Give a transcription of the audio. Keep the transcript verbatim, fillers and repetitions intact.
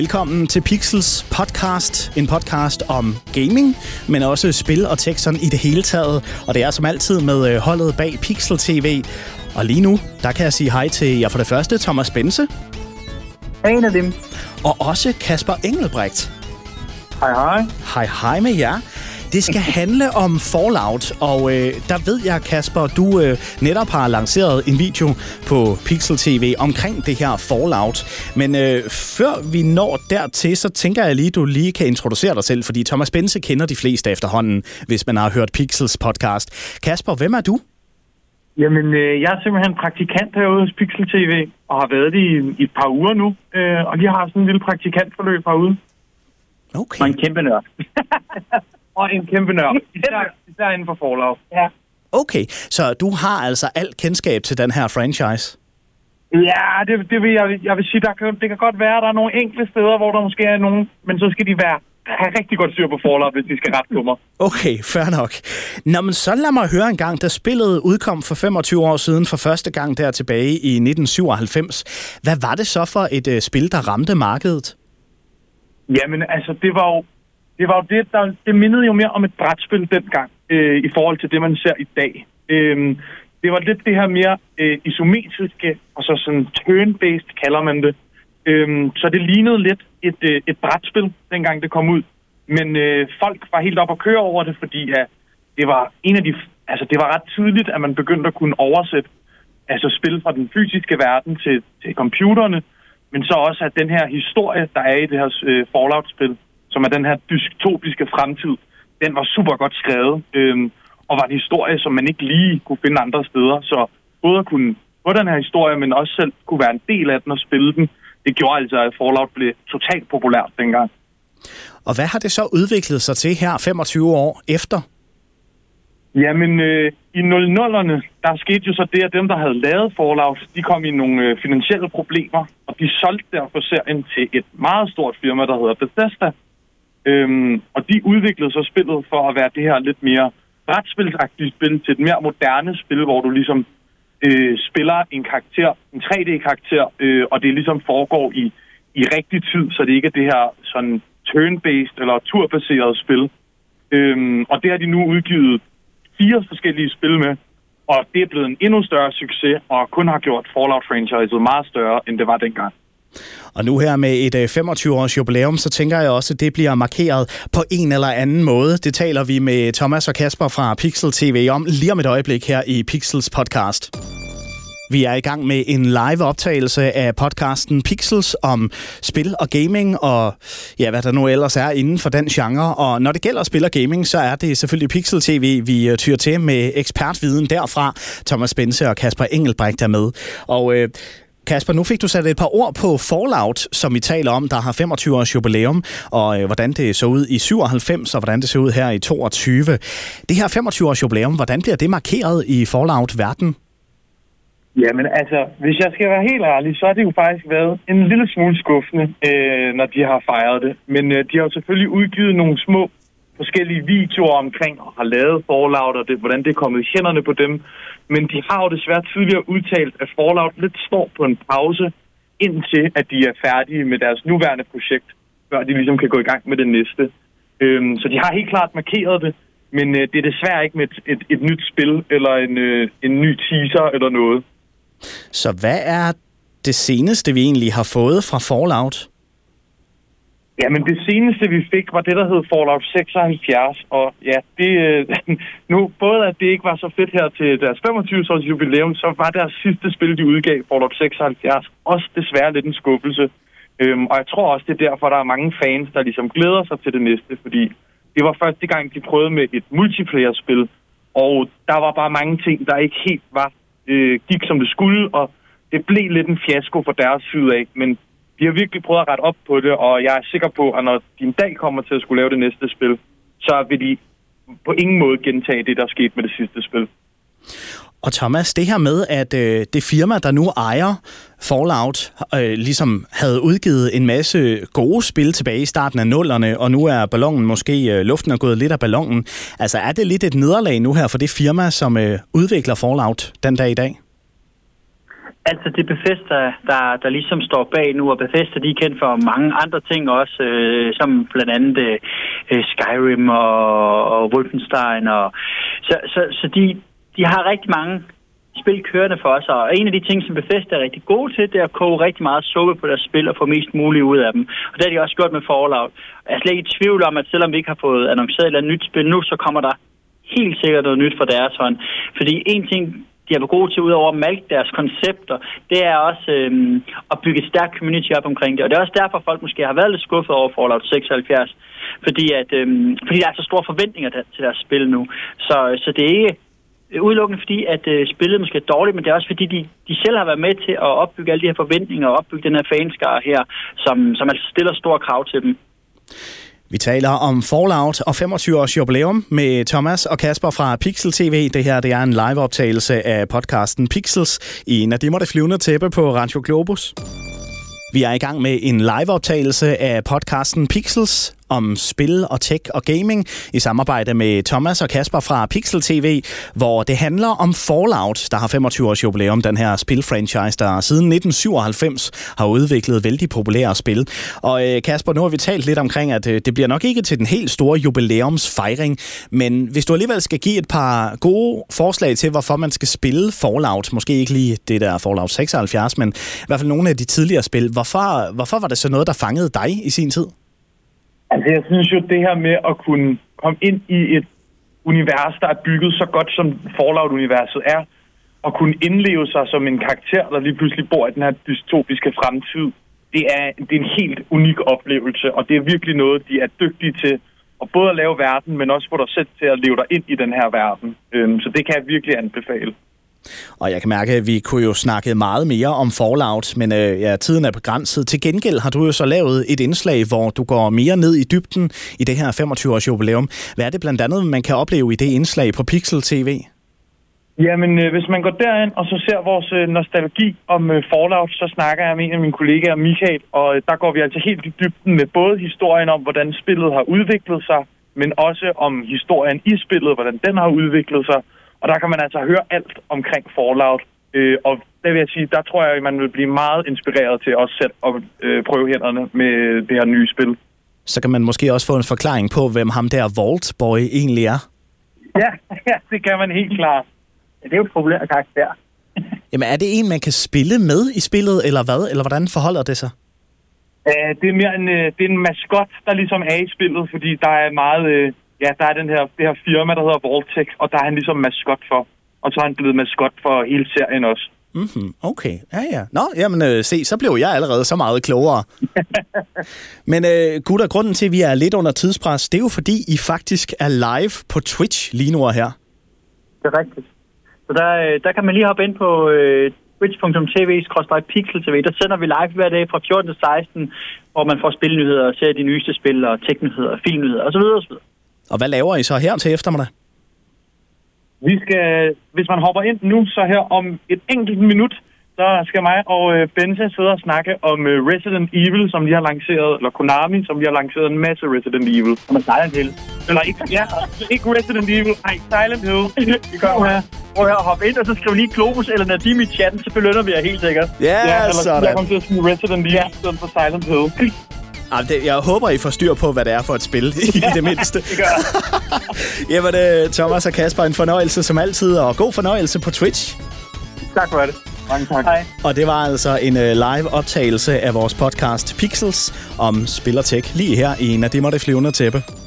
Velkommen til Pixels podcast, en podcast om gaming, men også spil og tech sådan i det hele taget. Og det er som altid med holdet bag Pixel T V. Og lige nu, der kan jeg sige hej til jer for det første, Thomas Bense. En af dem. Og også Kasper Engelbrecht. Hej hej. Hej hej med jer. Det skal handle om Fallout, og øh, der ved jeg, Kasper, du øh, netop har lanceret en video på Pixel T V omkring det her Fallout. Men øh, før vi når dertil, så tænker jeg lige, du lige kan introducere dig selv, fordi Thomas Bense kender de fleste efterhånden, hvis man har hørt Pixels podcast. Kasper, hvem er du? Jamen, øh, jeg er simpelthen praktikant herude hos Pixel T V, og har været det i, i et par uger nu, øh, og lige har sådan en lille praktikantforløb herude. Okay. Og en kæmpe nørd. Og en kæmpe nørd. Især, især inden for Fallout. Ja. Okay, så du har altså alt kendskab til den her franchise? Ja, det, det vil jeg, jeg vil sige, der kan, det kan godt være, at der er nogle enkelte steder, hvor der måske er nogen, men så skal de være have rigtig godt styr på Fallout, hvis de skal rette på mig. Okay, fair nok. Nå, men så lad mig høre en gang, da spillet udkom for femogtyve år siden for første gang der tilbage i nitten syvoghalvfems. Hvad var det så for et uh, spil, der ramte markedet? Jamen, altså, det var jo Det var jo det, der, det mindede jo mere om et brætspil dengang, øh, i forhold til det, man ser i dag. Øh, det var lidt det her mere øh, isometriske, og så sådan turn-based kalder man det. Øh, så det lignede lidt et, øh, et brætspil, dengang det kom ud. Men øh, folk var helt op at køre over det, fordi ja, det var en af de, altså, det var ret tydeligt, at man begyndte at kunne oversætte altså, spil fra den fysiske verden til, til computerne, men så også at den her historie, der er i det her øh, Fallout-spil, som er den her dystopiske fremtid, den var super godt skrevet, øh, og var en historie, som man ikke lige kunne finde andre steder. Så både at kunne få den her historie, men også selv kunne være en del af den og spille den, det gjorde altså, at Fallout blev totalt populært dengang. Og hvad har det så udviklet sig til her femogtyve år efter? Jamen, øh, i nullerne, der skete jo så det, at dem, der havde lavet Fallout, de kom i nogle øh, finansielle problemer, og de solgte derfor serien til et meget stort firma, der hedder Bethesda. Øhm, og de udviklede så spillet for at være det her lidt mere brætspilsagtige spil til et mere moderne spil, hvor du ligesom øh, spiller en karakter, en tre D-karakter, øh, og det ligesom foregår i, i rigtig tid, så det ikke er det her sådan turn-based eller turbaseret spil. Øhm, og det har de nu udgivet fire forskellige spil med, og det er blevet en endnu større succes, og kun har gjort Fallout-franchiset meget større, end det var dengang. Og nu her med et femogtyve-års jubilæum, så tænker jeg også, at det bliver markeret på en eller anden måde. Det taler vi med Thomas og Kasper fra Pixel T V om lige om et øjeblik her i Pixels podcast. Vi er i gang med en live optagelse af podcasten Pixels om spil og gaming, og ja, hvad der nu ellers er inden for den genre. Og når det gælder spil og gaming, så er det selvfølgelig Pixel T V, vi tyrer til med ekspertviden derfra. Thomas Bense og Kasper Engelbrecht er med. Og øh, Kasper, nu fik du sat et par ord på Fallout, som vi taler om, der har femogtyve-års jubilæum, og øh, hvordan det så ud i syvoghalvfems, og hvordan det så ud her i toogtyve. Det her femogtyve-års jubilæum, hvordan bliver det markeret i Fallout-verden? Jamen altså, hvis jeg skal være helt ærlig, så har det jo faktisk været en lille smule skuffende, øh, når de har fejret det. Men øh, de har jo selvfølgelig udgivet nogle små forskellige videoer omkring, og har lavet Fallout, og det, hvordan det er kommet i hænderne på dem. Men de har jo desværre tidligere udtalt, at Fallout lidt står på en pause, indtil at de er færdige med deres nuværende projekt, før de ligesom kan gå i gang med det næste. Øhm, så de har helt klart markeret det, men øh, det er desværre ikke med et, et, et nyt spil, eller en, øh, en ny teaser, eller noget. Så hvad er det seneste, vi egentlig har fået fra Fallout? Ja, men det seneste, vi fik, var det, der hed Fallout seksoghalvfjerds, og ja, det, øh, nu både at det ikke var så fedt her til deres femogtyve-års jubilæum, så var deres sidste spil, de udgav, Fallout seksoghalvfjerds, også desværre lidt en skuffelse. Øhm, og jeg tror også, det er derfor, der er mange fans, der ligesom glæder sig til det næste, fordi det var første gang, de prøvede med et multiplayer-spil, og der var bare mange ting, der ikke helt var øh, gik, som det skulle, og det blev lidt en fiasko for deres side af, men de har virkelig prøvet at rette op på det, og jeg er sikker på, at når din dag kommer til at skulle lave det næste spil, så vil de på ingen måde gentage det, der skete med det sidste spil. Og Thomas, det her med, at øh, det firma, der nu ejer Fallout, øh, ligesom havde udgivet en masse gode spil tilbage i starten af nullerne, og nu er ballonen måske, øh, luften er gået lidt af ballonen. Altså er det lidt et nederlag nu her for det firma, som øh, udvikler Fallout den dag i dag? Altså, det er Bethesda, der, der ligesom står bag nu, og Bethesda, de er kendt for mange andre ting også, øh, som blandt andet øh, Skyrim og, og Wolfenstein. Og, så så, så de, de har rigtig mange spil kørende for os, og en af de ting, som Bethesda er rigtig gode til, det er at koge rigtig meget suppe på deres spil og få mest muligt ud af dem. Og det har de også gjort med Fallout. Jeg er slet ikke i tvivl om, at selvom vi ikke har fået annonceret et eller andet nyt spil nu, så kommer der helt sikkert noget nyt fra deres hånd. Fordi en ting, de er gode til, udover at malke deres koncepter, det er også øhm, at bygge et stærkt community op omkring det. Og det er også derfor, folk måske har været lidt skuffet over Fallout seksoghalvfjerds, fordi, at, øhm, fordi der er så store forventninger der, til deres spil nu. Så, så det er ikke udelukkende fordi, at øh, spillet måske er dårligt, men det er også fordi, de, de selv har været med til at opbygge alle de her forventninger og opbygge den her fanskare her, som, som altså stiller store krav til dem. Vi taler om Fallout og femogtyve års jubilæum med Thomas og Kasper fra Pixel T V. Det her det er en liveoptagelse af podcasten Pixels i en af de måtte flyvende tæppe på Radio Globus. Vi er i gang med en liveoptagelse af podcasten Pixels om spil og tech og gaming i samarbejde med Thomas og Kasper fra Pixel T V, hvor det handler om Fallout, der har femogtyve års jubilæum, den her spilfranchise, der siden nitten syvoghalvfems har udviklet vældig populære spil. Og Kasper, nu har vi talt lidt omkring, at det bliver nok ikke til den helt store jubilæumsfejring, men hvis du alligevel skal give et par gode forslag til, hvorfor man skal spille Fallout, måske ikke lige det der Fallout seksoghalvfjerds, men i hvert fald nogle af de tidligere spil, hvorfor, hvorfor var det så noget, der fangede dig i sin tid? Altså, jeg synes jo, det her med at kunne komme ind i et univers, der er bygget så godt, som Fallout-universet er, og kunne indleve sig som en karakter, der lige pludselig bor i den her dystopiske fremtid, det er, det er en helt unik oplevelse, og det er virkelig noget, de er dygtige til, og både at lave verden, men også få dig selv til at leve dig ind i den her verden. Så det kan jeg virkelig anbefale. Og jeg kan mærke, at vi kunne jo snakke meget mere om Fallout, men øh, ja, tiden er begrænset. Til gengæld har du jo så lavet et indslag, hvor du går mere ned i dybden i det her femogtyve års jubilæum. Hvad er det blandt andet, man kan opleve i det indslag på Pixel T V? Jamen, øh, hvis man går derind og så ser vores øh, nostalgi om øh, Fallout, så snakker jeg med en af mine kollegaer, Michael, og øh, der går vi altså helt i dybden med både historien om, hvordan spillet har udviklet sig, men også om historien i spillet, hvordan den har udviklet sig. Og der kan man altså høre alt omkring Fallout. Øh, og der vil jeg sige, der tror jeg, at man vil blive meget inspireret til også selv at øh, prøve hænderne med det her nye spil. Så kan man måske også få en forklaring på, hvem ham der Vault Boy egentlig er. Ja, ja, det kan man helt klart. Ja, det er jo et populært karakter. Jamen er det en, man kan spille med i spillet, eller hvad? Eller hvordan forholder det sig? Æh, det er mere en, det er en maskot, der ligesom er i spillet, fordi der er meget... Øh, Ja, der er den her, det her firma, der hedder Vault-Tec, og der er han ligesom maskot for. Og så er han blevet maskot for hele serien også. Mhm, okay. Ja, ja. Nå, jamen øh, se, så blev jeg allerede så meget klogere. Men øh, gutter, grunden til, at vi er lidt under tidspres, det er jo fordi, I faktisk er live på Twitch lige nu og her. Det er rigtigt. Så der, der kan man lige hoppe ind på... Øh twitch punktum tv skråstreg pixel tv, der sender vi live hver dag fra fjorten til seksten, hvor man får spilnyheder og ser de nyeste spil og tech-nyheder og filmnyheder osv. osv. Og hvad laver I så her til eftermiddag? Vi skal, hvis man hopper ind nu, så her om et enkelt minut, så skal mig og Benza sidde og snakke om Resident Evil, som de har lanceret, eller Konami, som de har lanceret en masse Resident Evil. Som er Silent Hill. Eller ikke, ja, ikke Resident Evil, nej, Silent Hill. Vi kommer her. Prøv at hoppe ind, og så skriver lige Globus eller Nadim i chatten, så belønner vi jer helt sikkert. Yeah, ja, eller sådan. Der kommer til at sige Resident Evil, yeah. Sådan for Silent Hill. Jeg håber, I får styr på, hvad det er for et spil, i det mindste. Det gør jeg. Jamen, Thomas og Kasper, en fornøjelse som altid, og god fornøjelse på Twitch. Tak for det. Mange tak. Hej. Og det var altså en live-optagelse af vores podcast Pixels om spil og tech, lige her i en af de måtte flyvende tæppe.